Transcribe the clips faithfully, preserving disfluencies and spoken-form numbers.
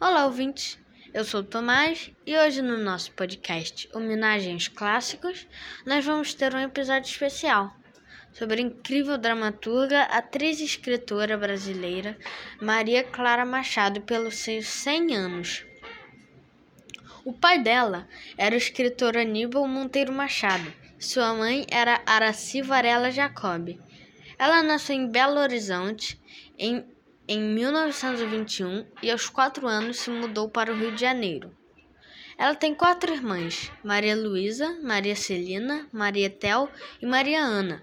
Olá, ouvintes! Eu sou o Tomás e hoje no nosso podcast Homenagens Clássicos nós vamos ter um episódio especial sobre a incrível dramaturga, atriz e escritora brasileira Maria Clara Machado pelos seus cem anos. O pai dela era o escritor Aníbal Monteiro Machado. Sua mãe era Aracy Varela Jacobi. Ela nasceu em Belo Horizonte em Em mil novecentos e vinte e um e aos quatro anos se mudou para o Rio de Janeiro. Ela tem quatro irmãs, Maria Luísa, Maria Celina, Maria Tel e Maria Ana.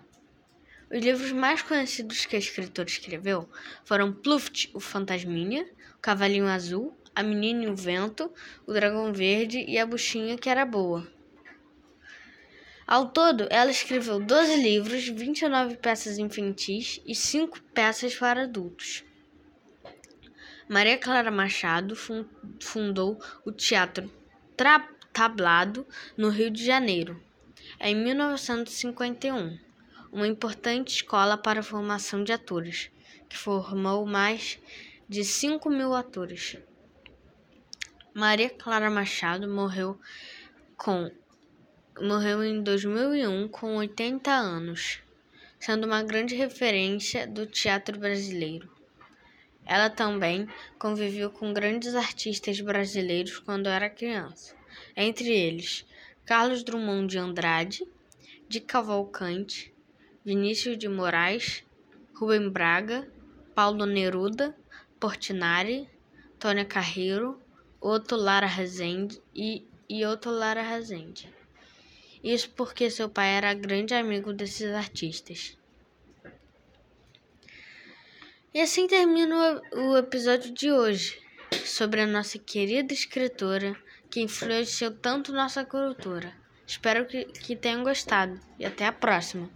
Os livros mais conhecidos que a escritora escreveu foram Pluft, o Fantasminha, o Cavalinho Azul, a Menina e o Vento, o Dragão Verde e a Buxinha, que era boa. Ao todo, ela escreveu doze livros, vinte e nove peças infantis e cinco peças para adultos. Maria Clara Machado fundou o Teatro Tablado no Rio de Janeiro, em mil novecentos e cinquenta e um, uma importante escola para a formação de atores, que formou mais de cinco mil atores. Maria Clara Machado morreu, com, morreu em dois mil e um com oitenta anos, sendo uma grande referência do teatro brasileiro. Ela também conviveu com grandes artistas brasileiros quando era criança, entre eles Carlos Drummond de Andrade, Di Cavalcante, Vinícius de Moraes, Rubem Braga, Paulo Neruda, Portinari, Tônia Carreiro, Otto Lara Resende e, e Otto Lara Resende. Isso porque seu pai era grande amigo desses artistas. E assim termina o episódio de hoje, sobre a nossa querida escritora que influenciou tanto nossa cultura. Espero que, que tenham gostado e até a próxima!